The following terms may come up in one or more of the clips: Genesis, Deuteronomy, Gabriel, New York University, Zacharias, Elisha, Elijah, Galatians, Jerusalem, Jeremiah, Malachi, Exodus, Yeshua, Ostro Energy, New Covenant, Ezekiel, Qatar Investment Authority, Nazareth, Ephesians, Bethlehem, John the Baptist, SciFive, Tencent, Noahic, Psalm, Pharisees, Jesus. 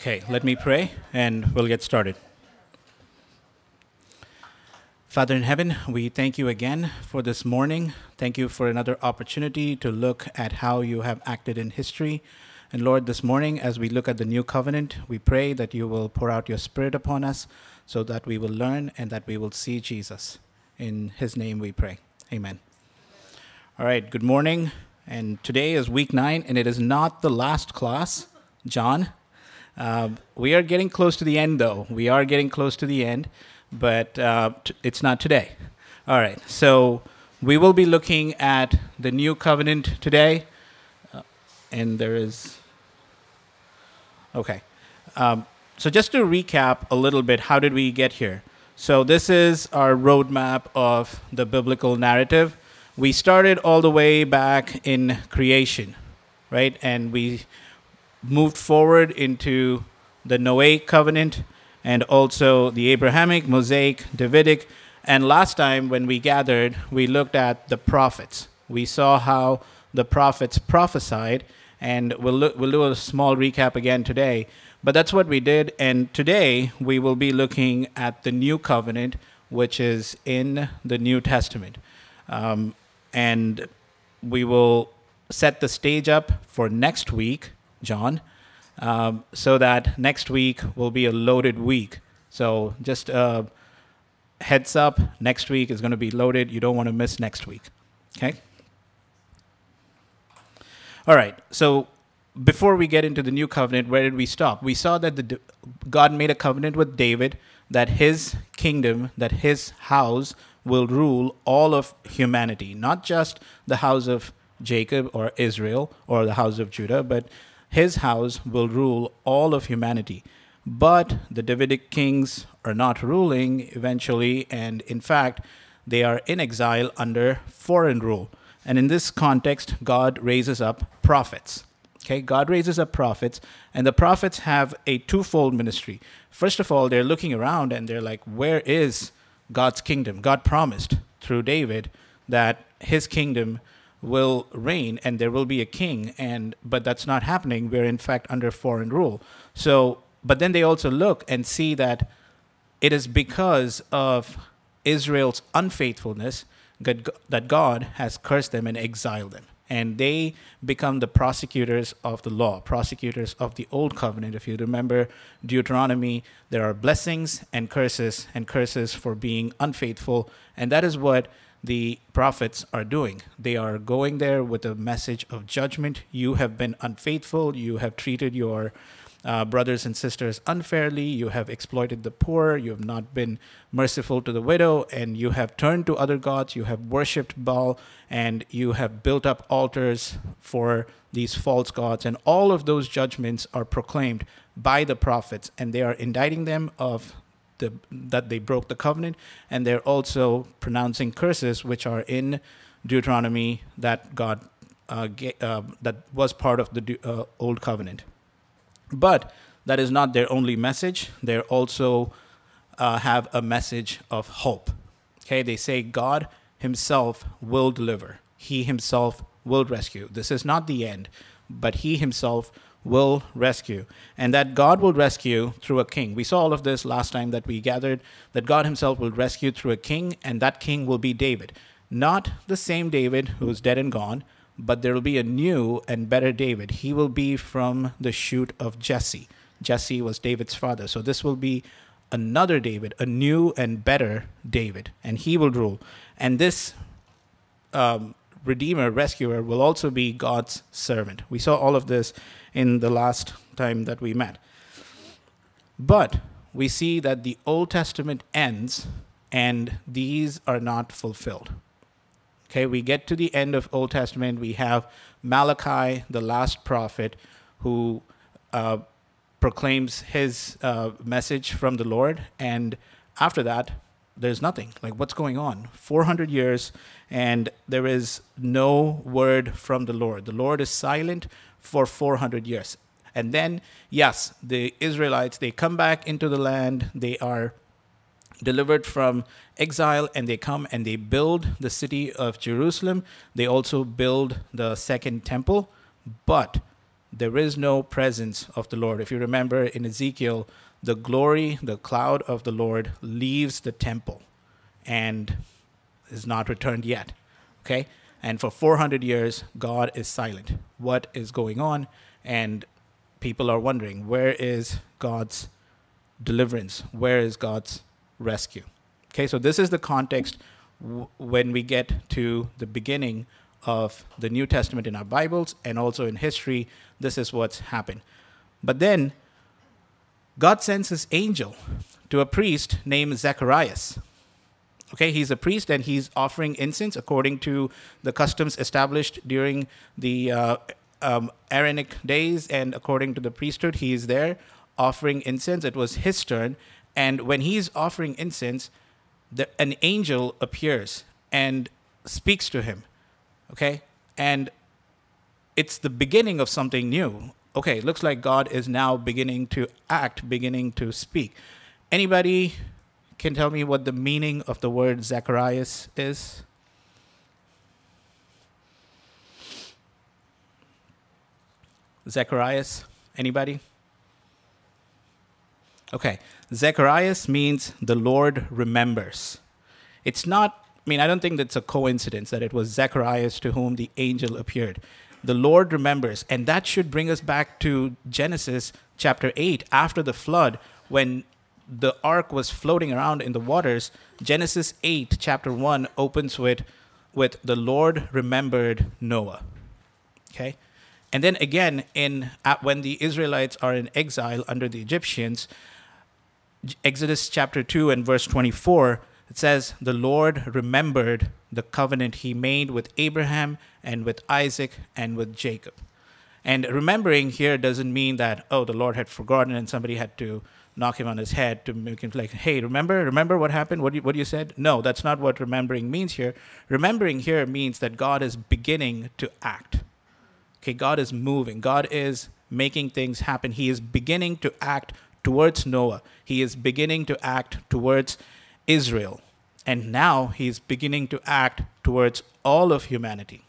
Okay, let me pray and we'll get started. Father in heaven, we thank you again for this morning. Thank you for another opportunity to look at how you have acted in history. And Lord, this morning, as we look at the New Covenant, we pray that you will pour out your Spirit upon us so that we will learn and that we will see Jesus. In his name we pray. Amen. All right, good morning. And today is week 9, and it is not the last class, John. We are getting close to the end, though. We are getting close to the end, but it's not today. All right, so we will be looking at the New Covenant today. So just to recap a little bit, how did we get here? So this is our roadmap of the biblical narrative. We started all the way back in creation, right? And we moved forward into the Noahic covenant and also the Abrahamic, Mosaic, Davidic. And last time when we gathered, we looked at the prophets. We saw how the prophets prophesied, and we'll do a small recap again today. But that's what we did, and today we will be looking at the New Covenant, which is in the New Testament. And we will set the stage up for next week, John, so that next week will be a loaded week. So just a heads up, next week is going to be loaded. You don't want to miss next week, okay? All right, so before we get into the New Covenant, where did we stop? We saw that God made a covenant with David that his kingdom, that his house will rule all of humanity, not just the house of Jacob or Israel or the house of Judah, but his house will rule all of humanity. But the Davidic kings are not ruling eventually, and in fact, they are in exile under foreign rule. And in this context, God raises up prophets. Okay, God raises up prophets, and the prophets have a twofold ministry. First of all, they're looking around and they're like, where is God's kingdom? God promised through David that his kingdom will reign and there will be a king, but that's not happening. We're in fact under foreign rule. So, but then they also look and see that it is because of Israel's unfaithfulness that God has cursed them and exiled them. And they become the prosecutors of the law, prosecutors of the Old Covenant. If you remember Deuteronomy, there are blessings and curses for being unfaithful. And that is what the prophets are doing. They are going there with a message of judgment. You have been unfaithful. You have treated your brothers and sisters unfairly. You have exploited the poor. You have not been merciful to the widow, and you have turned to other gods. You have worshipped Baal, and you have built up altars for these false gods. And all of those judgments are proclaimed by the prophets, and they are indicting them of that they broke the covenant, and they're also pronouncing curses, which are in Deuteronomy that God that was part of the Old Covenant. But that is not their only message. They also have a message of hope. Okay, they say God himself will deliver. He himself will rescue. This is not the end, but he himself will rescue. And that God will rescue through a king. We saw all of this last time that we gathered, that God himself will rescue through a king, and that king will be David. Not the same David who is dead and gone, but there will be a new and better David. He will be from the shoot of Jesse. Jesse was David's father. So this will be another David, a new and better David, and he will rule. And this Redeemer, Rescuer, will also be God's servant. We saw all of this in the last time that we met. But we see that the Old Testament ends, and these are not fulfilled. Okay, we get to the end of Old Testament. We have Malachi, the last prophet, who proclaims his message from the Lord. And after that, there's nothing. Like, what's going on? 400 years, and there is no word from the Lord. The Lord is silent for 400 years. And then, yes, the Israelites, they come back into the land. They are delivered from exile, and they come and they build the city of Jerusalem. They also build the second temple, but there is no presence of the Lord. If you remember in Ezekiel, the glory, the cloud of the Lord leaves the temple and is not returned yet, okay? And for 400 years, God is silent. What is going on? And people are wondering, where is God's deliverance? Where is God's rescue? Okay, so this is the context when we get to the beginning of the New Testament in our Bibles and also in history. This is what's happened. But then God sends his angel to a priest named Zacharias. Okay, he's a priest and he's offering incense according to the customs established during the Aaronic days, and according to the priesthood, he is there offering incense. It was his turn, and when he's offering incense, an angel appears and speaks to him, okay? And it's the beginning of something new. Okay, it looks like God is now beginning to act, beginning to speak. Anybody can tell me what the meaning of the word Zacharias is? Zacharias, anybody? Okay, Zacharias means the Lord remembers. It's not, I don't think that's a coincidence that it was Zacharias to whom the angel appeared. The Lord remembers, and that should bring us back to Genesis chapter 8, after the flood, when the ark was floating around in the waters. Genesis 8, chapter 1, opens with the Lord remembered Noah, okay? And then again, when the Israelites are in exile under the Egyptians, Exodus chapter 2 and verse 24, it says, the Lord remembered the covenant he made with Abraham and with Isaac and with Jacob. And remembering here doesn't mean that, oh, the Lord had forgotten and somebody had to knock him on his head to make him like, hey, remember what happened? What you said? No, that's not what remembering means here. Remembering here means that God is beginning to act. Okay, God is moving. God is making things happen. He is beginning to act towards Noah. He is beginning to act towards Israel. And now he's beginning to act towards all of humanity.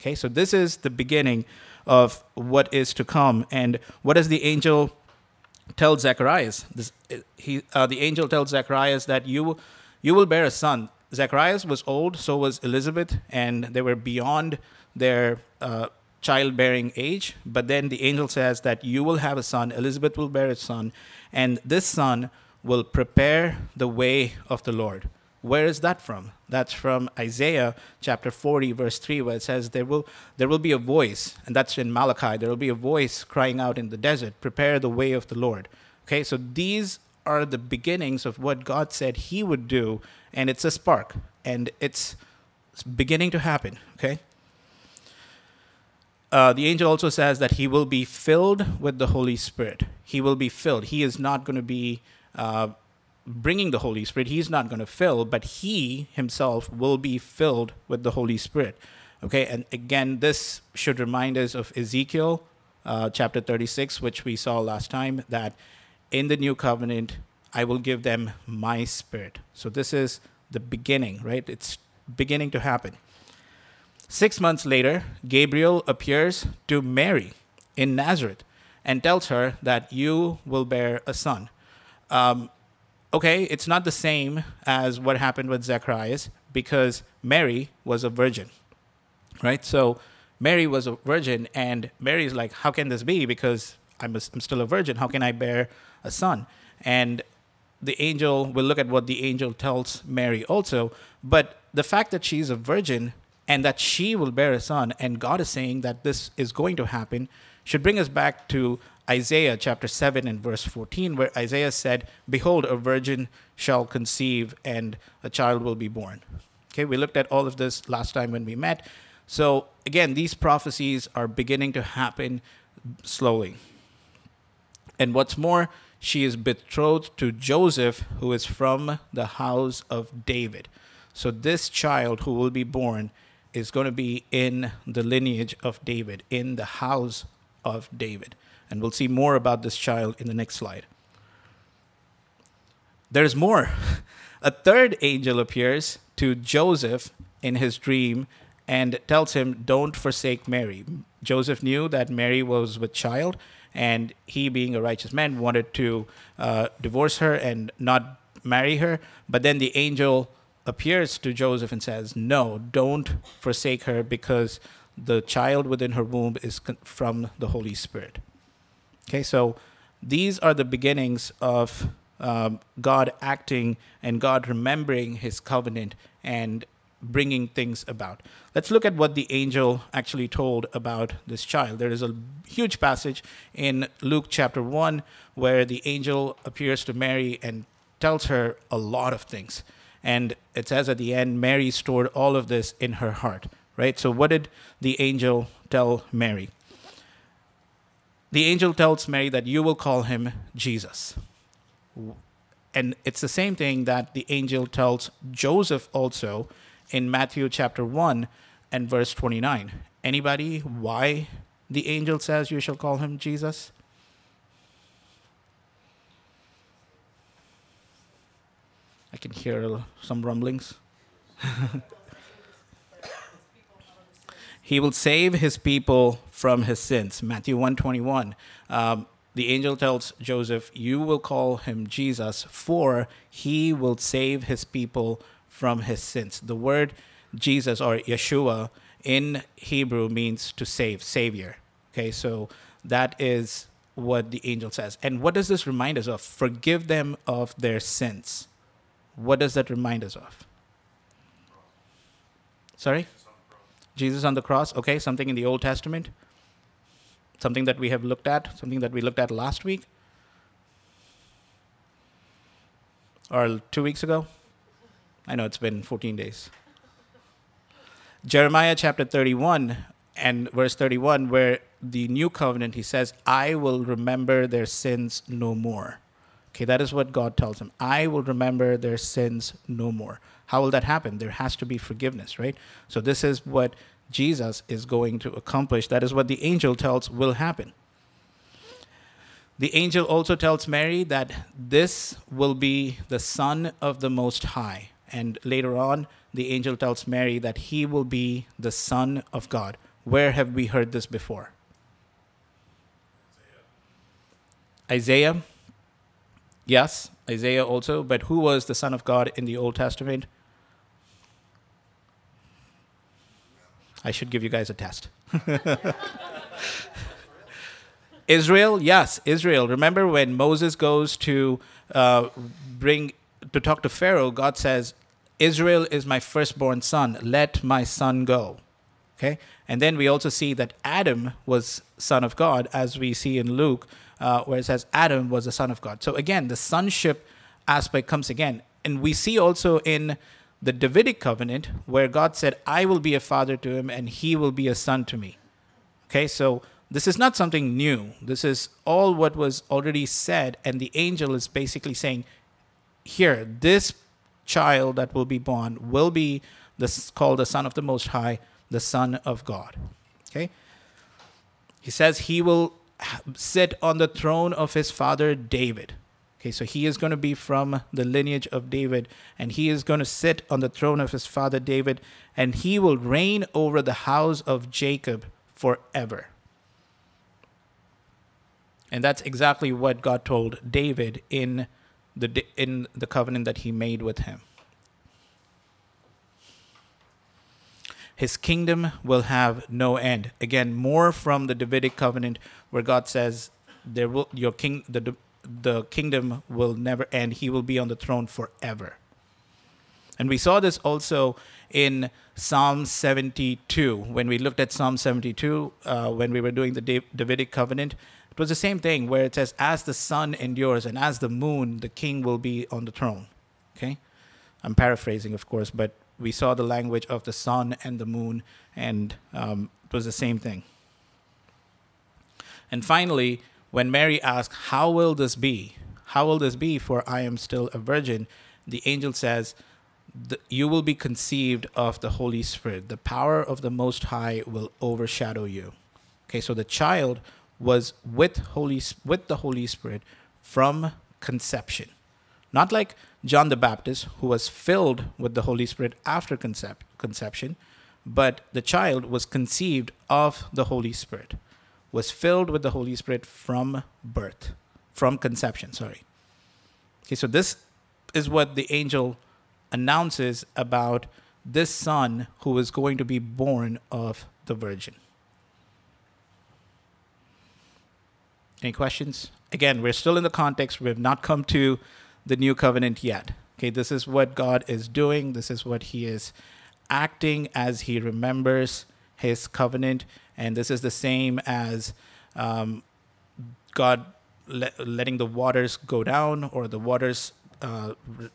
Okay, so this is the beginning of what is to come. And what does the angel tell Zacharias? The angel tells Zacharias that you will bear a son. Zacharias was old, so was Elizabeth, and they were beyond their childbearing age, but then the angel says that you will have a son, Elizabeth will bear a son, and this son will prepare the way of the Lord. Where is that from? That's from Isaiah chapter 40, verse 3, where it says there will be a voice, and that's in Malachi, there will be a voice crying out in the desert, prepare the way of the Lord. Okay, so these are the beginnings of what God said he would do, and it's a spark, and it's beginning to happen, okay? The angel also says that he will be filled with the Holy Spirit. He will be filled. He is not going to be bringing the Holy Spirit. He's not going to fill, but he himself will be filled with the Holy Spirit. Okay, and again, this should remind us of Ezekiel chapter 36, which we saw last time, that in the New Covenant, I will give them my Spirit. So this is the beginning, right? It's beginning to happen. 6 months later, Gabriel appears to Mary in Nazareth and tells her that you will bear a son. Okay, it's not the same as what happened with Zacharias, because Mary was a virgin, right? So Mary was a virgin, and Mary's like, how can this be? Because I'm still a virgin. How can I bear a son? And the angel, we'll look at what the angel tells Mary also, but the fact that she's a virgin and that she will bear a son, and God is saying that this is going to happen, should bring us back to Isaiah chapter 7 and verse 14, where Isaiah said, behold, a virgin shall conceive, and a child will be born. Okay, we looked at all of this last time when we met. So again, these prophecies are beginning to happen slowly. And what's more, she is betrothed to Joseph, who is from the house of David. So this child who will be born is going to be in the lineage of David, in the house of David. And we'll see more about this child in the next slide. There's more. A third angel appears to Joseph in his dream and tells him, don't forsake Mary. Joseph knew that Mary was with child, and he, being a righteous man, wanted to divorce her and not marry her. But then the angel appears to Joseph and says, no, don't forsake her, because the child within her womb is from the Holy Spirit. Okay, so these are the beginnings of God acting and God remembering his covenant and bringing things about. Let's look at what the angel actually told about this child. There is a huge passage in Luke chapter 1 where the angel appears to Mary and tells her a lot of things. And it says at the end, Mary stored all of this in her heart, right? So what did the angel tell Mary? The angel tells Mary that you will call him Jesus. And it's the same thing that the angel tells Joseph also in Matthew chapter 1 and verse 29. Anybody, why the angel says you shall call him Jesus? I can hear some rumblings. He will save his people from his sins. Matthew 1:21. The angel tells Joseph, you will call him Jesus, for he will save his people from his sins. The word Jesus or Yeshua in Hebrew means to save, savior. Okay, so that is what the angel says. And what does this remind us of? Forgive them of their sins. What does that remind us of? Sorry? Jesus on the cross. Okay, something in the Old Testament. Something that we have looked at. Something that we looked at last week. Or 2 weeks ago. I know it's been 14 days. Jeremiah chapter 31 and verse 31, where the New Covenant, he says, I will remember their sins no more. Okay, that is what God tells him. I will remember their sins no more. How will that happen? There has to be forgiveness, right? So this is what Jesus is going to accomplish. That is what the angel tells will happen. The angel also tells Mary that this will be the Son of the Most High. And later on, the angel tells Mary that he will be the Son of God. Where have we heard this before? Isaiah. Yes, Isaiah also. But who was the Son of God in the Old Testament? I should give you guys a test. Israel, yes, Israel. Remember when Moses goes to talk to Pharaoh, God says, Israel is my firstborn son. Let my son go. Okay? And then we also see that Adam was son of God, as we see in Luke, where it says Adam was the son of God. So again, the sonship aspect comes again. And we see also in the Davidic covenant where God said, I will be a father to him and he will be a son to me. Okay, so this is not something new. This is all what was already said, and the angel is basically saying, here, this child that will be born will be called the Son of the Most High, the Son of God. Okay? He says he will sit on the throne of his father David. Okay, so he is going to be from the lineage of David, and he is going to sit on the throne of his father David, and he will reign over the house of Jacob forever. And that's exactly what God told David in the covenant that he made with him. His kingdom will have no end. Again, more from the Davidic covenant where God says the kingdom will never end. He will be on the throne forever. And we saw this also in Psalm 72. When we looked at Psalm 72, when we were doing the Davidic covenant, it was the same thing where it says, as the sun endures and as the moon, the king will be on the throne. Okay? I'm paraphrasing, of course, but we saw the language of the sun and the moon, and it was the same thing. And finally, when Mary asks, how will this be? How will this be, for I am still a virgin? The angel says, you will be conceived of the Holy Spirit. The power of the Most High will overshadow you. Okay, so the child was with the Holy Spirit from conception. Not like John the Baptist, who was filled with the Holy Spirit after conception, But the child was conceived of the Holy Spirit, was filled with the Holy Spirit from birth, from conception, sorry. Okay, so this is what the angel announces about this son who is going to be born of the Virgin. Any questions? Again, we're still in the context. We have not come to the new covenant yet. Okay, this is what God is doing. This is what he is acting as he remembers his covenant. And this is the same as God letting the waters go down, or the waters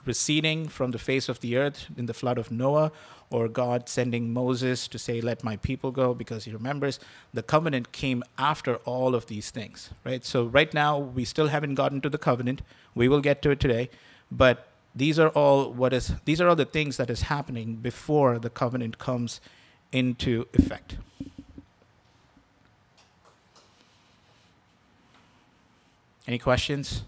receding from the face of the earth in the flood of Noah, or God sending Moses to say, let my people go, because he remembers the covenant came after all of these things, right? So right now, we still haven't gotten to the covenant. We will get to it today, but these are all the things that is happening before the covenant comes into effect. Any questions?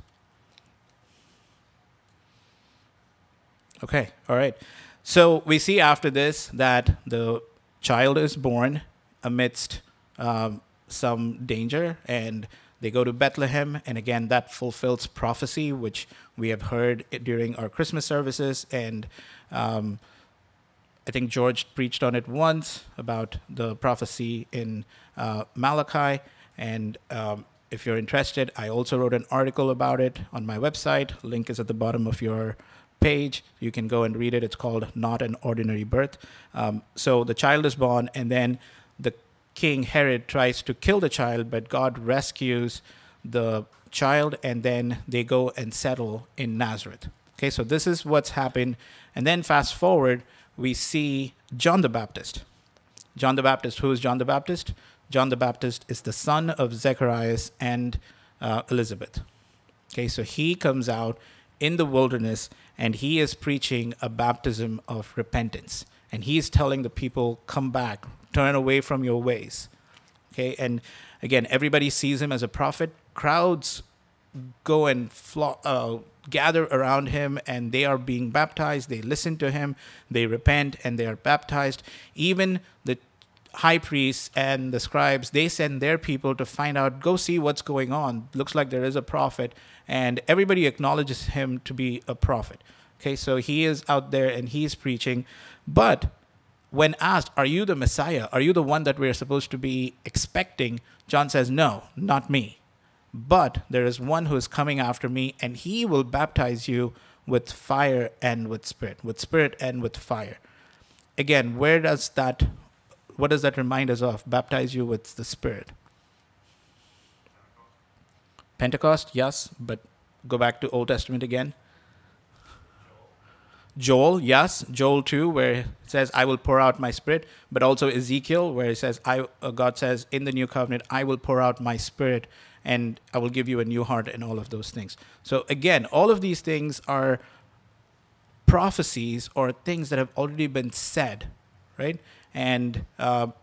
Okay, all right. So we see after this that the child is born amidst some danger, and they go to Bethlehem. And again, that fulfills prophecy, which we have heard during our Christmas services. And I think George preached on it once about the prophecy in Malachi. And if you're interested, I also wrote an article about it on my website. Link is at the bottom of your page. You can go and read it. It's called Not an Ordinary Birth. So the child is born, and then the king Herod tries to kill the child, but God rescues the child, and then they go and settle in Nazareth. Okay, so this is what's happened. And then fast forward, we see John the Baptist. John the Baptist, who is John the Baptist? John the Baptist is the son of Zacharias and Elizabeth. Okay, so he comes out in the wilderness, and he is preaching a baptism of repentance. And he is telling the people, come back, turn away from your ways. Okay, and again, everybody sees him as a prophet. Crowds go and gather around him, and they are being baptized. They listen to him, they repent, and they are baptized. Even the high priests and the scribes, they send their people to find out, go see what's going on. Looks like there is a prophet, and everybody acknowledges him to be a prophet. Okay, so he is out there and he's preaching. But when asked, are you the Messiah? Are you the one that we are supposed to be expecting? John says, no, not me. But there is one who is coming after me, and he will baptize you with fire and with spirit and with fire. Again, what does that remind us of? Baptize you with the Spirit. Pentecost, yes, but go back to Old Testament again. Joel, yes, Joel 2, where it says, I will pour out my Spirit, but also Ezekiel, where it says, God says, in the New Covenant, I will pour out my Spirit, and I will give you a new heart, and all of those things. So again, all of these things are prophecies or things that have already been said, right? And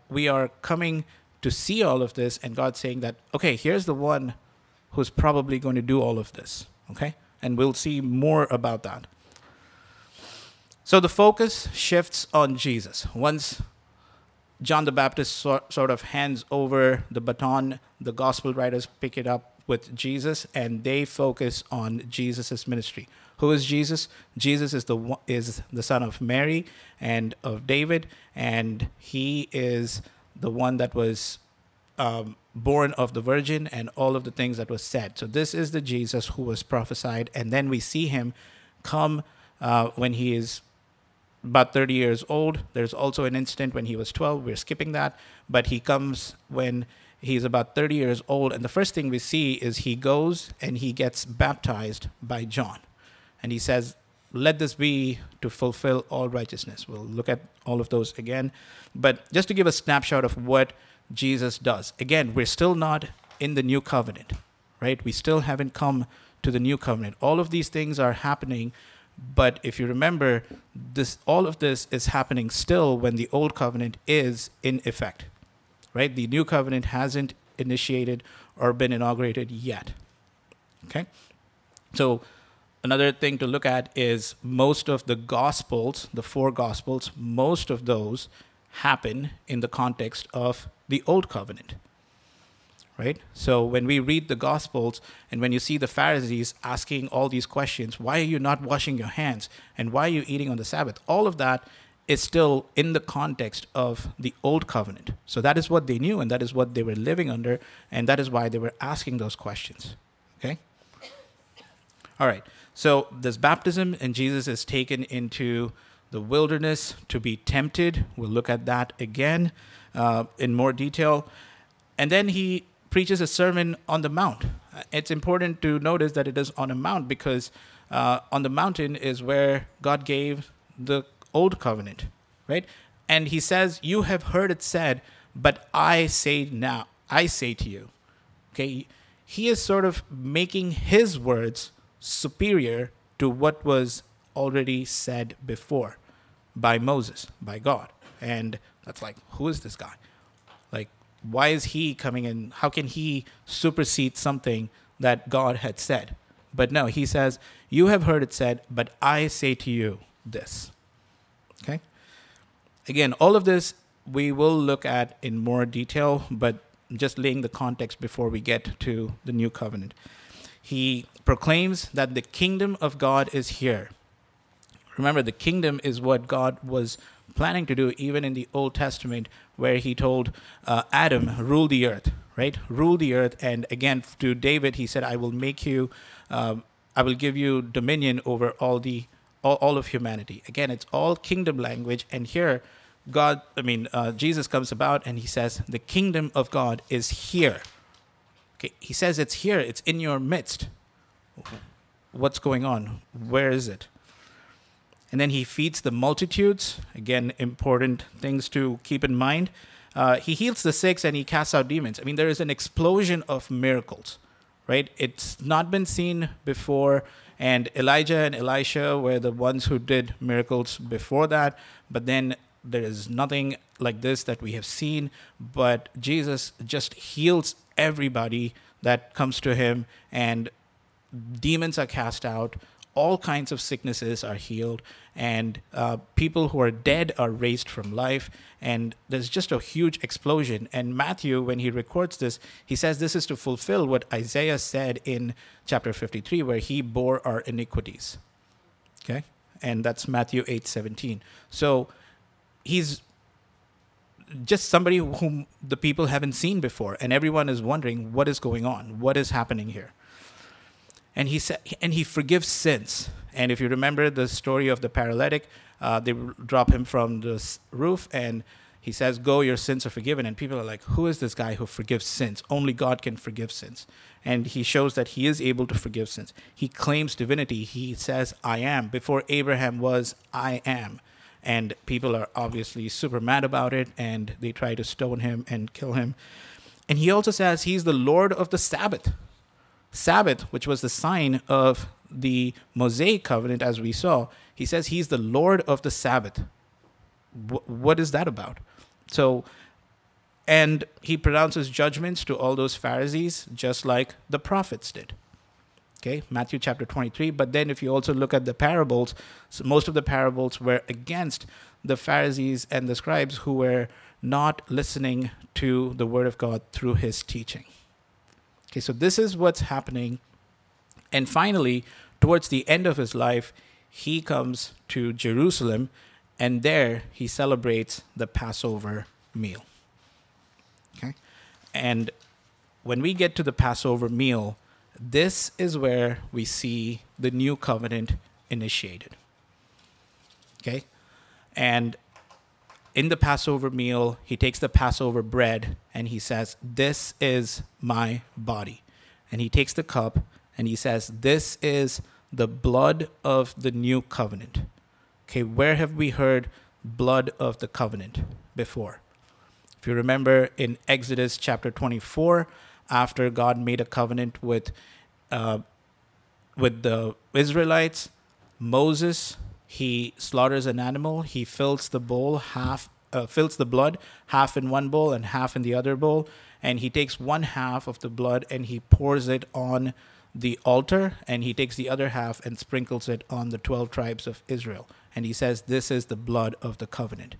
we are coming to see all of this, and God's saying that, okay, here's the one who's probably going to do all of this, okay? And we'll see more about that. So the focus shifts on Jesus. Once John the Baptist sort of hands over the baton, the gospel writers pick it up with Jesus, and they focus on Jesus' ministry. Who is Jesus? Jesus is the son of Mary and of David, and he is the one that was born of the Virgin, and all of the things that was said. So this is the Jesus who was prophesied, and then we see him come when he is about 30 years old. There's also an incident when he was 12. We're skipping that, but he comes when he's about 30 years old, and the first thing we see is he goes and he gets baptized by John. And he says, let this be to fulfill all righteousness. We'll look at all of those again. But just to give a snapshot of what Jesus does. Again, we're still not in the new covenant, right? We still haven't come to the new covenant. All of these things are happening. But if you remember, all of this is happening still when the old covenant is in effect, right? The new covenant hasn't initiated or been inaugurated yet, okay? So another thing to look at is most of the Gospels, the four Gospels, most of those happen in the context of the Old Covenant, right? So when we read the Gospels and when you see the Pharisees asking all these questions, why are you not washing your hands? And why are you eating on the Sabbath? All of that is still in the context of the Old Covenant. So that is what they knew and that is what they were living under, and that is why they were asking those questions, okay? All right, so this baptism and Jesus is taken into the wilderness to be tempted. We'll look at that again in more detail. And then he preaches a sermon on the mount. It's important to notice that it is on a mount because on the mountain is where God gave the Old Covenant, right? And he says, you have heard it said, but I say now, I say to you. Okay, he is sort of making his words superior to what was already said before by Moses, by God. And that's like, who is this guy? Like, why is he coming in? How can he supersede something that God had said? But no, he says, you have heard it said, but I say to you this. Okay? Again, all of this we will look at in more detail, but just laying the context before we get to the New Covenant. He proclaims that the kingdom of God is here. Remember, the kingdom is what God was planning to do even in the Old Testament, where he told Adam, rule the earth, right? Rule the earth. And again, to David, he said, I will make you, I will give you dominion over all of humanity. Again, it's all kingdom language. And here, Jesus comes about and he says, the kingdom of God is here. Okay, he says it's here, it's in your midst. What's going on? Where is it? And then he feeds the multitudes. Again, important things to keep in mind. He heals the sick and he casts out demons. I mean, there is an explosion of miracles, right? It's not been seen before. And Elijah and Elisha were the ones who did miracles before that. But then there is nothing like this that we have seen. But Jesus just heals everybody that comes to him. And demons are cast out. All kinds of sicknesses are healed, and people who are dead are raised from life, and there's just a huge explosion. And Matthew, when he records this, he says this is to fulfill what Isaiah said in chapter 53, where he bore our iniquities. Okay? And that's Matthew 8:17. So he's just somebody whom the people haven't seen before, and everyone is wondering what is going on, what is happening here. And he forgives sins. And if you remember the story of the paralytic, they drop him from the roof and he says, go, your sins are forgiven. And people are like, who is this guy who forgives sins? Only God can forgive sins. And he shows that he is able to forgive sins. He claims divinity. He says, I am. Before Abraham was, I am. And people are obviously super mad about it. And they try to stone him and kill him. And he also says he's the Lord of the Sabbath. Sabbath, which was the sign of the Mosaic covenant, as we saw, he says he's the Lord of the Sabbath. What is that about? So, and he pronounces judgments to all those Pharisees, just like the prophets did. Okay, Matthew chapter 23. But then if you also look at the parables, so most of the parables were against the Pharisees and the scribes who were not listening to the word of God through his teaching. Okay, so this is what's happening. And finally, towards the end of his life, he comes to Jerusalem, and there he celebrates the Passover meal. Okay, and when we get to the Passover meal, this is where we see the new covenant initiated. Okay, and in the Passover meal, he takes the Passover bread and he says, this is my body. And he takes the cup and he says, this is the blood of the new covenant. Okay, where have we heard blood of the covenant before? If you remember in Exodus chapter 24, after God made a covenant with the Israelites, Moses, he slaughters an animal, he fills the bowl, fills the blood, half in one bowl and half in the other bowl, and he takes one half of the blood and he pours it on the altar, and he takes the other half and sprinkles it on the 12 tribes of Israel. And he says, this is the blood of the covenant.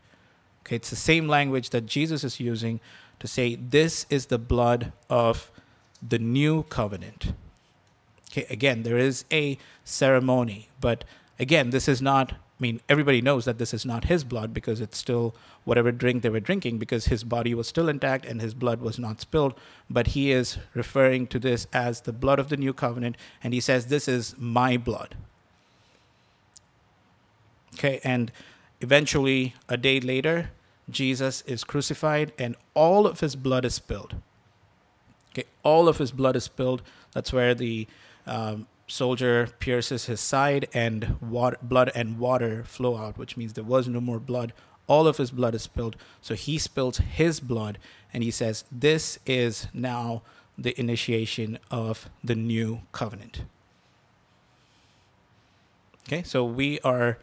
Okay, it's the same language that Jesus is using to say this is the blood of the new covenant. Okay, again, there is a ceremony, but again, this is not, I mean, everybody knows that this is not his blood because it's still whatever drink they were drinking because his body was still intact and his blood was not spilled, but he is referring to this as the blood of the new covenant, and he says, this is my blood. Okay, and eventually, a day later, Jesus is crucified and all of his blood is spilled. Okay, all of his blood is spilled. That's where the soldier pierces his side and blood and water flow out, which means there was no more blood. All of his blood is spilled. So he spills his blood and he says, this is now the initiation of the new covenant. Okay, so we are,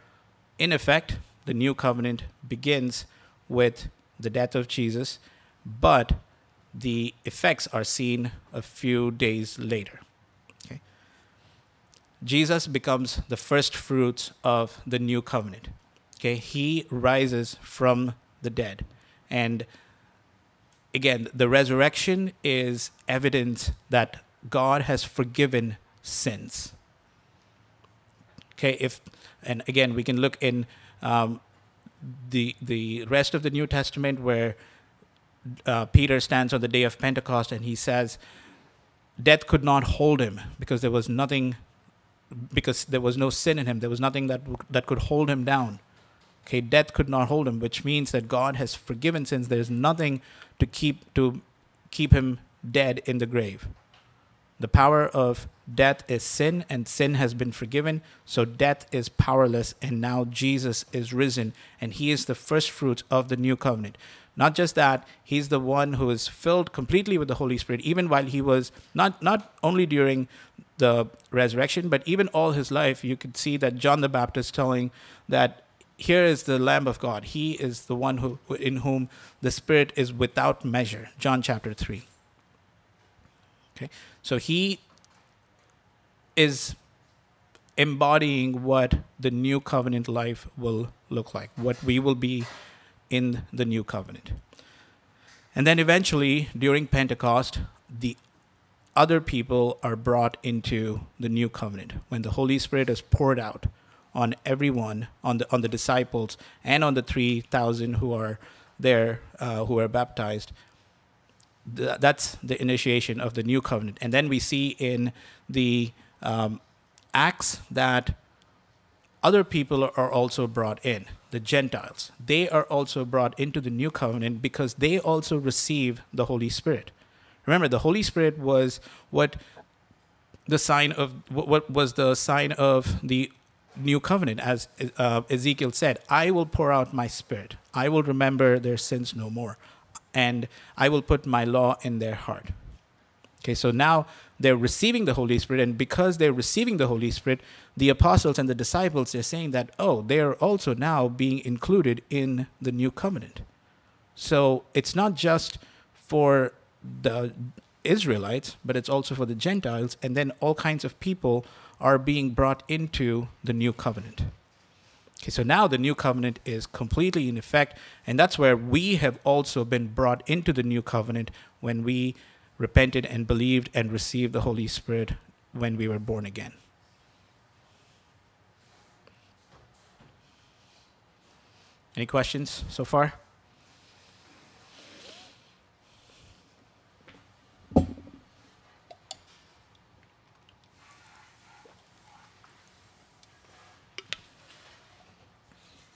in effect, the new covenant begins with the death of Jesus, but the effects are seen a few days later. Okay? Jesus becomes the first fruits of the new covenant. Okay? He rises from the dead. And again, the resurrection is evidence that God has forgiven sins. Okay, and again, we can look in the rest of the New Testament where Peter stands on the day of Pentecost and he says, death could not hold him because there was no sin in him. There was nothing that could hold him down. Okay, death could not hold him, which means that God has forgiven sins. There is nothing to keep him dead in the grave. The power of death is sin, and sin has been forgiven, so death is powerless, and now Jesus is risen, and he is the first fruit of the new covenant. Not just that, he's the one who is filled completely with the Holy Spirit, even while he was, not only during the resurrection, but even all his life, you could see that John the Baptist telling that here is the Lamb of God. He is the one in whom the Spirit is without measure, John chapter 3. Okay, so he is embodying what the new covenant life will look like, what we will be in the new covenant. And then eventually, during Pentecost, the other people are brought into the new covenant when the Holy Spirit is poured out on everyone, on the disciples, and on the 3,000 who are there, who are baptized. That's the initiation of the new covenant. And then we see in the Acts that other people are also brought in, the Gentiles. They are also brought into the new covenant because they also receive the Holy Spirit. Remember, the Holy Spirit was the sign of the new covenant, as Ezekiel said, I will pour out my Spirit. I will remember their sins no more. And I will put my law in their heart. Okay, so now they're receiving the Holy Spirit, and because they're receiving the Holy Spirit, the apostles and the disciples are saying that, oh, they are also now being included in the new covenant. So it's not just for the Israelites, but it's also for the Gentiles, and then all kinds of people are being brought into the new covenant. Okay, so now the new covenant is completely in effect, and that's where we have also been brought into the new covenant when we repented and believed and received the Holy Spirit when we were born again. Any questions so far?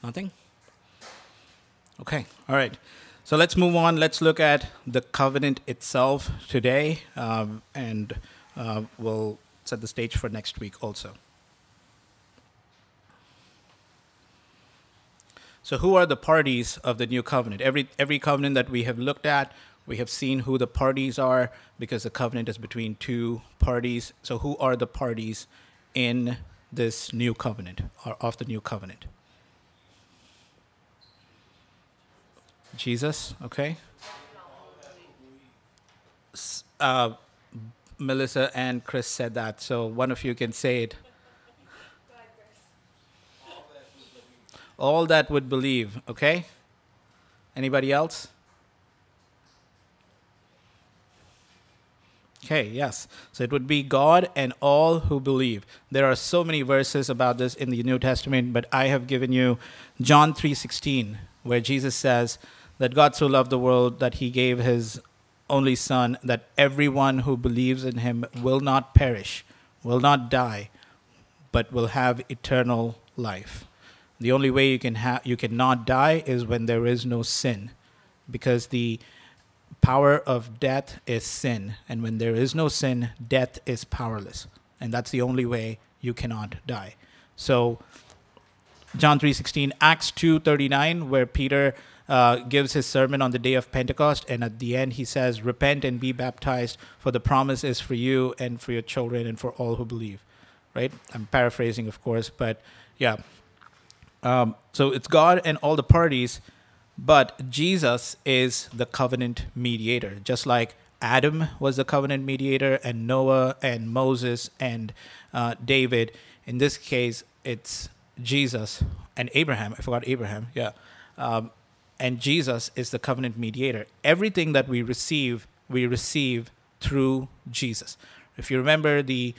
Nothing? Okay, all right. So let's move on. Let's look at the covenant itself today, and we'll set the stage for next week also. So who are the parties of the new covenant? Every covenant that we have looked at, we have seen who the parties are because the covenant is between two parties. So who are the parties in this new covenant or of the new covenant? Jesus, okay. Melissa and Chris said that, so one of you can say it. All that would believe, okay? Anybody else? Okay, yes. So it would be God and all who believe. There are so many verses about this in the New Testament, but I have given you John 3:16, where Jesus says that God so loved the world that he gave his only son, that everyone who believes in him will not perish, will not die, but will have eternal life. The only way you cannot die is when there is no sin, because the power of death is sin, and when there is no sin, death is powerless, and that's the only way you cannot die. So John 3:16, Acts 2:39, where Peter gives his sermon on the day of Pentecost, and at the end he says, "Repent and be baptized, for the promise is for you and for your children and for all who believe." Right? I'm paraphrasing, of course, but yeah. So it's God and all the parties, but Jesus is the covenant mediator. Just like Adam was the covenant mediator, and Noah and Moses and David, in this case, it's Jesus and Abraham. I forgot Abraham, yeah. And Jesus is the covenant mediator. Everything that we receive through Jesus. If you remember the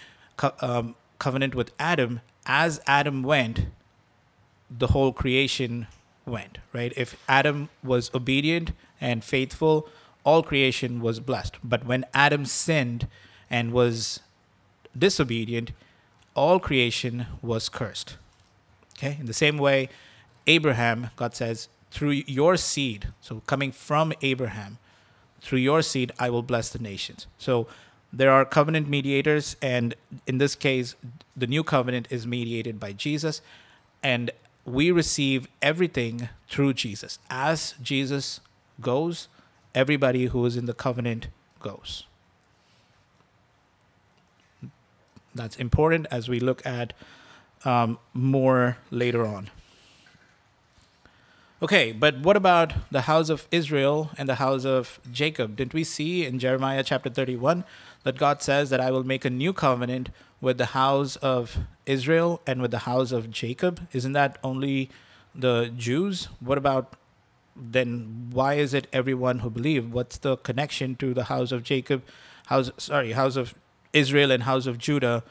covenant with Adam, as Adam went, the whole creation went, right? If Adam was obedient and faithful, all creation was blessed. But when Adam sinned and was disobedient, all creation was cursed. Okay? In the same way, Abraham, God says, through your seed, so coming from Abraham, through your seed, I will bless the nations. So there are covenant mediators, and in this case, the new covenant is mediated by Jesus, and we receive everything through Jesus. As Jesus goes, everybody who is in the covenant goes. That's important as we look at more later on. Okay, but what about the house of Israel and the house of Jacob? Didn't we see in Jeremiah chapter 31 that God says that I will make a new covenant with the house of Israel and with the house of Jacob? Isn't that only the Jews? What about then? Why is it everyone who believe? What's the connection to the house of Jacob, house of Israel and house of Judah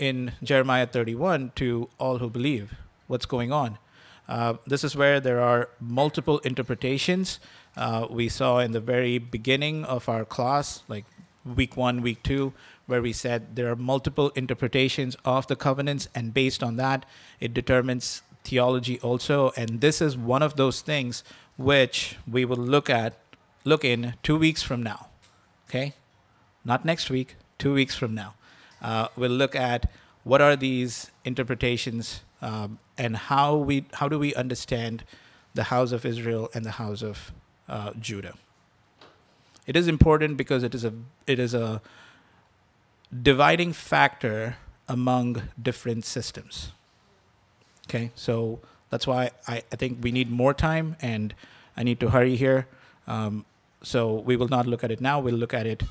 in Jeremiah 31 to all who believe? What's going on? This is where there are multiple interpretations. We saw in the very beginning of our class, like week 1, week 2, where we said there are multiple interpretations of the covenants, and based on that, it determines theology also. And this is one of those things which we will look in 2 weeks from now. Okay? Not next week, 2 weeks from now. We'll look at what are these interpretations and how do we understand the house of Israel and the house of Judah. It is important because it is a dividing factor among different systems. Okay, so that's why I think we need more time, and I need to hurry here. So we will not look at it now. We'll look at it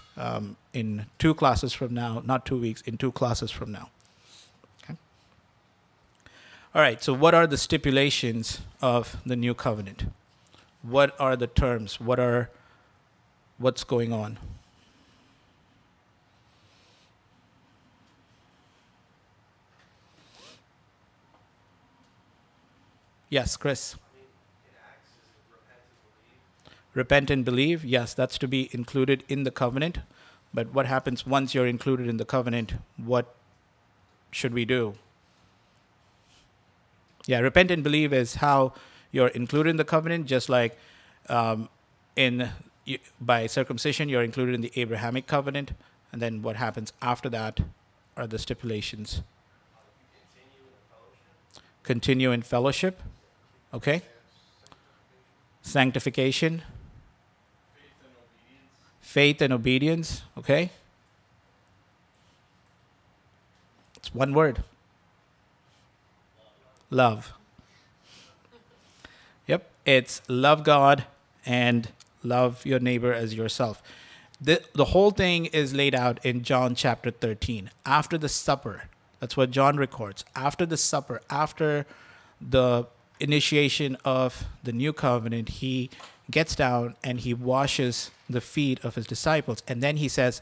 in 2 classes from now, not 2 weeks, in 2 classes from now. All right, so what are the stipulations of the new covenant? What are the terms? What's going on? Yes, Chris. Repent and believe. Yes, that's to be included in the covenant. But what happens once you're included in the covenant? What should we do? Yeah, repent and believe is how you're included in the covenant, just like by circumcision, you're included in the Abrahamic covenant. And then what happens after that are the stipulations. Continue in fellowship. Okay. Sanctification. Faith and obedience. Okay. It's one word. Love. Yep, it's love God and love your neighbor as yourself. The whole thing is laid out in John chapter 13. After the supper, that's what John records. After the supper, after the initiation of the new covenant, he gets down and he washes the feet of his disciples. And then he says,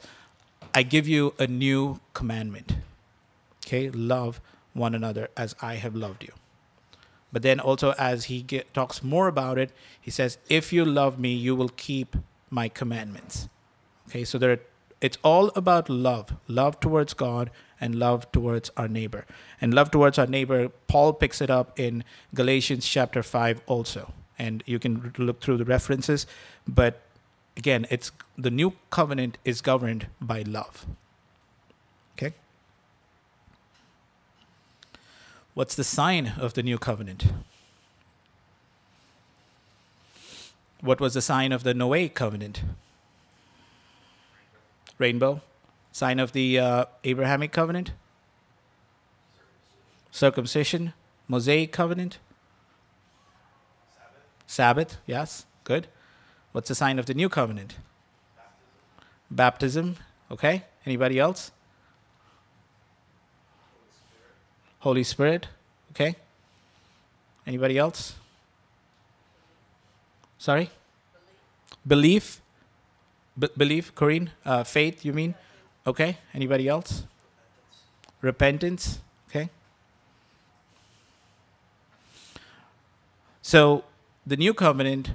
I give you a new commandment. Okay, love one another as I have loved you. But then also as he talks more about it, he says, if you love me, you will keep my commandments. Okay, so there, it's all about love. Love towards God and love towards our neighbor. And love towards our neighbor, Paul picks it up in Galatians chapter 5 also. And you can look through the references. But again, it's the new covenant is governed by love. Okay? What's the sign of the new covenant? What was the sign of the Noahic covenant? Rainbow. Sign of the Abrahamic covenant? Circumcision. Mosaic covenant? Sabbath, yes, good. What's the sign of the new covenant? Baptism. Okay. Anybody else? Holy Spirit. Okay. Anybody else? Sorry? Belief. Belief, Corinne? Faith, you mean? Okay. Anybody else? Repentance. Okay. So, the new covenant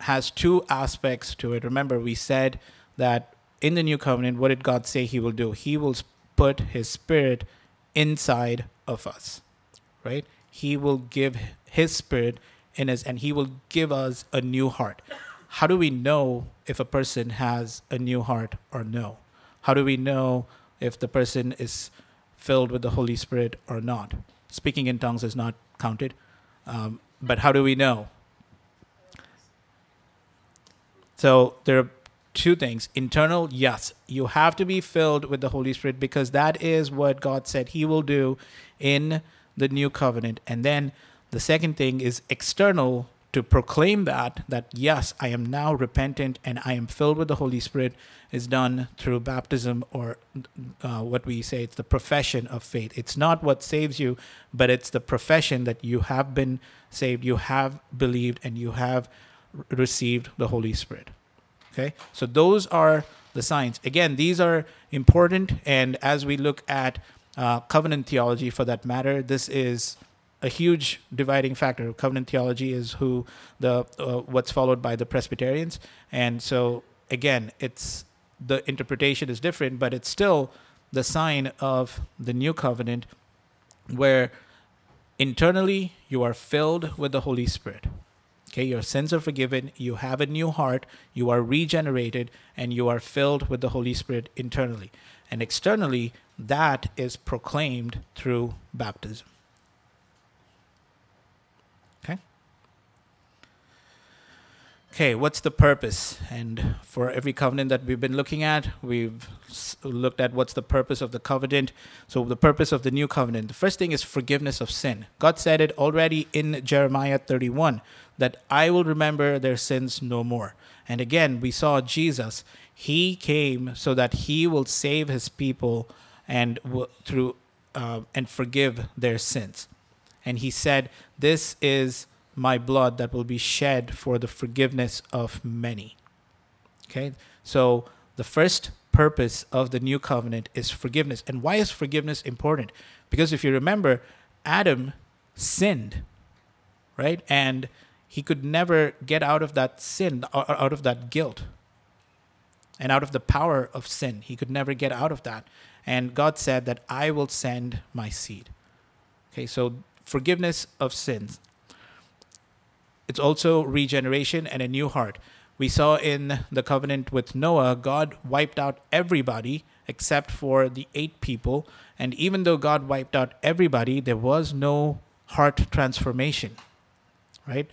has two aspects to it. Remember, we said that in the new covenant, what did God say he will do? He will put his spirit inside of us, right? He will give his spirit in us, and he will give us a new heart. How do we know if a person has a new heart or no? How do we know if the person is filled with the Holy Spirit or not? Speaking in tongues is not counted, but how do we know? So there are two things. Internal, yes. You have to be filled with the Holy Spirit because that is what God said he will do in the new covenant. And then the second thing is external, to proclaim that yes, I am now repentant and I am filled with the Holy Spirit, is done through baptism or what we say, it's the profession of faith. It's not what saves you, but it's the profession that you have been saved, you have believed, and you have received the Holy Spirit. Okay, so those are the signs. Again, these are important, and as we look at covenant theology for that matter, this is a huge dividing factor. Covenant theology is who the what's followed by the Presbyterians, and so again, it's the interpretation is different, but it's still the sign of the new covenant where internally you are filled with the Holy Spirit. Okay, your sins are forgiven, you have a new heart, you are regenerated, and you are filled with the Holy Spirit internally. And externally, that is proclaimed through baptism. Okay? Okay, what's the purpose? And for every covenant that we've been looking at, we've looked at what's the purpose of the covenant. So the purpose of the new covenant, the first thing is forgiveness of sin. God said it already in Jeremiah 31. That I will remember their sins no more. And again, we saw Jesus. He came so that he will save his people and forgive their sins. And he said, "This is my blood that will be shed for the forgiveness of many." Okay? So the first purpose of the new covenant is forgiveness. And why is forgiveness important? Because if you remember, Adam sinned, right? And he could never get out of that sin, out of that guilt, and out of the power of sin. He could never get out of that. And God said that I will send my seed. Okay, so forgiveness of sins. It's also regeneration and a new heart. We saw in the covenant with Noah, God wiped out everybody except for the 8 people. And even though God wiped out everybody, there was no heart transformation, right?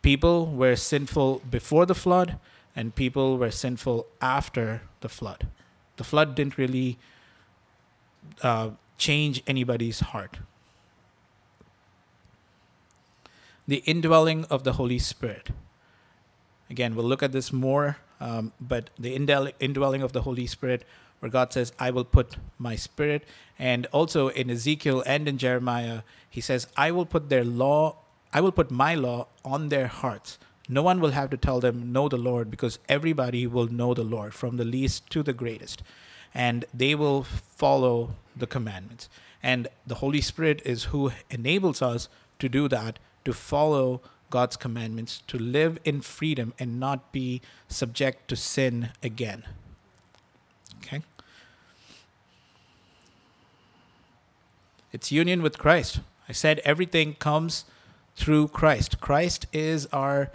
People were sinful before the flood, and people were sinful after the flood. The flood didn't really change anybody's heart. The indwelling of the Holy Spirit. Again, we'll look at this more, but the indwelling of the Holy Spirit, where God says, I will put my spirit. And also in Ezekiel and in Jeremiah, he says, I will put my law on their hearts, No one will have to tell them, know the Lord, because everybody will know the Lord, from the least to the greatest. And they will follow the commandments. And the Holy Spirit is who enables us to do that, to follow God's commandments, to live in freedom and not be subject to sin again. Okay? It's union with Christ. I said everything comes through Christ. Christ is our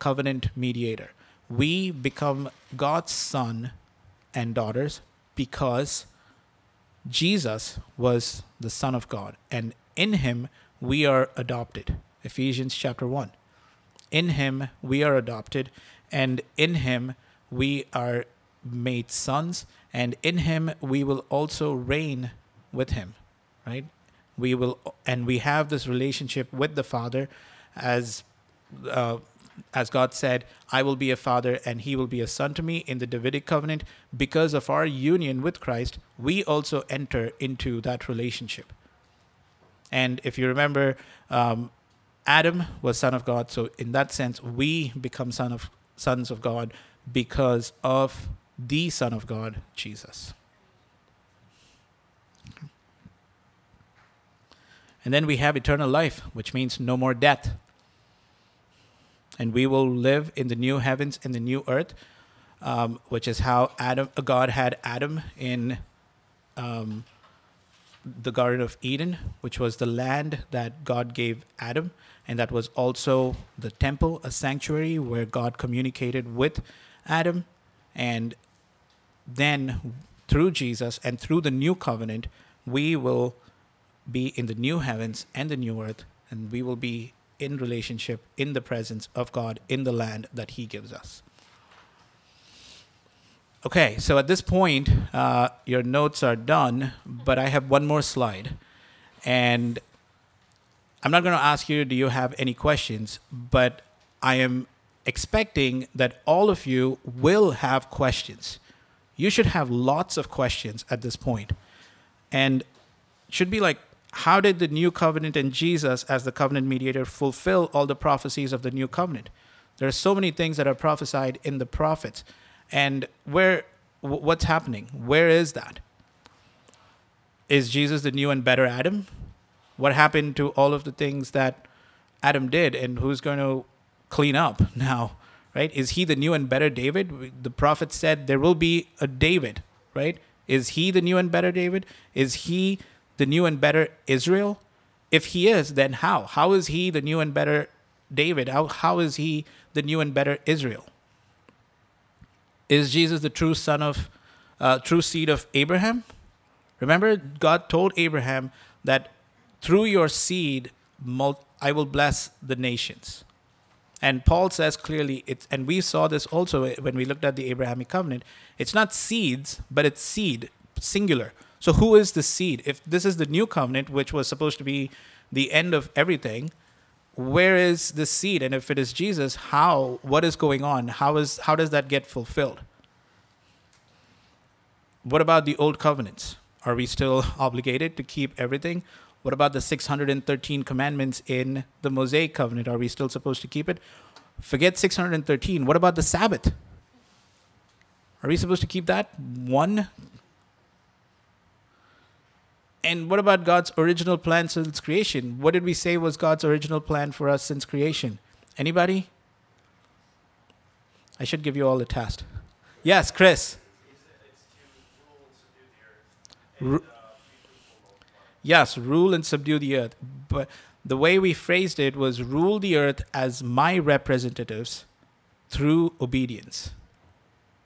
covenant mediator. We become God's son and daughters because Jesus was the Son of God, and in him we are adopted. Ephesians chapter 1. In him we are adopted, and in him we are made sons, and in him we will also reign with him, right? We will, and we have this relationship with the Father, as God said, I will be a father and he will be a son to me in the Davidic covenant. Because of our union with Christ, we also enter into that relationship. And if you remember, Adam was son of God. So in that sense, we become sons of God because of the Son of God, Jesus. And then we have eternal life, which means no more death. And we will live in the new heavens and the new earth, which is how God had Adam in the Garden of Eden, which was the land that God gave Adam. And that was also the temple, a sanctuary where God communicated with Adam. And then through Jesus and through the new covenant, we will be in the new heavens and the new earth, and we will be in relationship, in the presence of God, in the land that he gives us. Okay, so at this point, your notes are done, but I have one more slide. And I'm not going to ask you, do you have any questions? But I am expecting that all of you will have questions. You should have lots of questions at this point. And should be like, how did the new covenant and Jesus as the covenant mediator fulfill all the prophecies of the new covenant? There are so many things that are prophesied in the prophets. And what's happening? Where is that? Is Jesus the new and better Adam? What happened to all of the things that Adam did, and who's going to clean up now, right? Is he the new and better David? The prophet said there will be a David, right? Is he the new and better David? Is he the new and better Israel? If he is, then how? How is he the new and better David? How is he the new and better Israel? Is Jesus the true son of, true seed of Abraham? Remember, God told Abraham that through your seed, I will bless the nations. And Paul says clearly, and we saw this also when we looked at the Abrahamic covenant, it's not seeds, but it's seed, singular. So who is the seed? If this is the new covenant, which was supposed to be the end of everything, where is the seed? And if it is Jesus, what is going on? How does that get fulfilled? What about the old covenants? Are we still obligated to keep everything? What about the 613 commandments in the Mosaic covenant? Are we still supposed to keep it? Forget 613. What about the Sabbath? Are we supposed to keep that? One. And what about God's original plan since creation? What did we say was God's original plan for us since creation? Anybody? I should give you all a test. Yes, Chris. It's to rule and subdue the earth. Yes, rule and subdue the earth. But the way we phrased it was rule the earth as my representatives through obedience.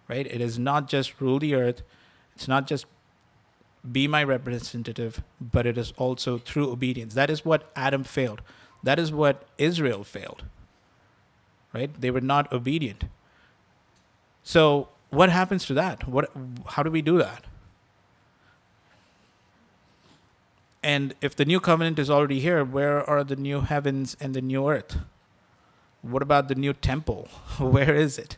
Right? It is not just rule the earth. It's not just be my representative, but it is also through obedience. That is what Adam failed. That is what Israel failed, right? They were not obedient. So what happens to that? How do we do that? And if the new covenant is already here, where are the new heavens and the new earth? What about the new temple? Where is it?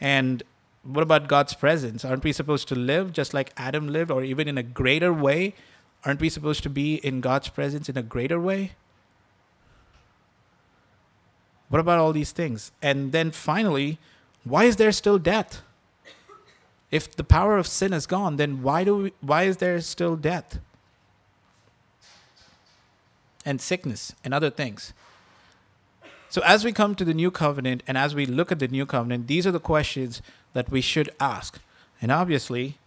And what about God's presence? Aren't we supposed to live just like Adam lived, or even in a greater way? Aren't we supposed to be in God's presence in a greater way? What about all these things? And then finally, why is there still death? If the power of sin is gone, then why is there still death? And sickness and other things. So as we come to the New Covenant and as we look at the New Covenant, these are the questions that we should ask. And obviously,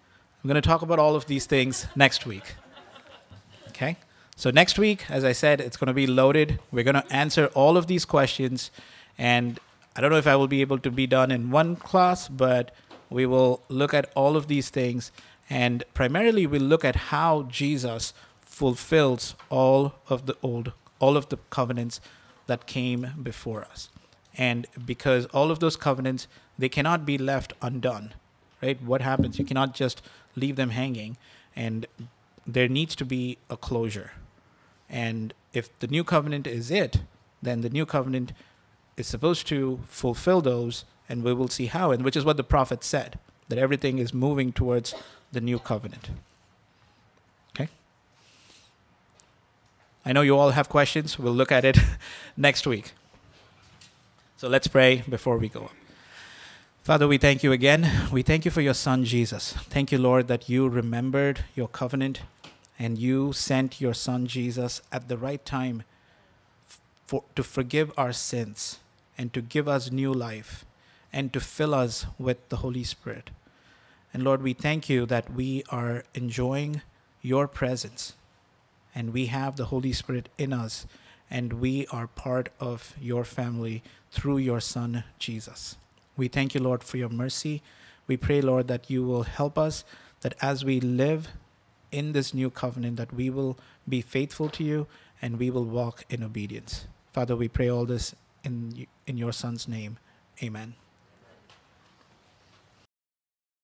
I'm going to talk about all of these things next week. Okay? So next week, as I said, it's going to be loaded. We're going to answer all of these questions. And I don't know if I will be able to be done in one class, but we will look at all of these things. And primarily, we'll look at how Jesus fulfills all of the covenants that came before us. And because all of those covenants, they cannot be left undone. Right? What happens? You cannot just leave them hanging, and there needs to be a closure. And if the new covenant is it, then the new covenant is supposed to fulfill those, and we will see how, and which is what the prophet said, that everything is moving towards the new covenant. Okay? I know you all have questions. We'll look at it next week. So let's pray before we go up. Father, we thank you again. We thank you for your son, Jesus. Thank you, Lord, that you remembered your covenant and you sent your son, Jesus, at the right time to forgive our sins and to give us new life and to fill us with the Holy Spirit. And Lord, we thank you that we are enjoying your presence and we have the Holy Spirit in us and we are part of your family through your son, Jesus. We thank you, Lord, for your mercy. We pray, Lord, that you will help us, that as we live in this new covenant, that we will be faithful to you and we will walk in obedience. Father, we pray all this in your son's name. Amen.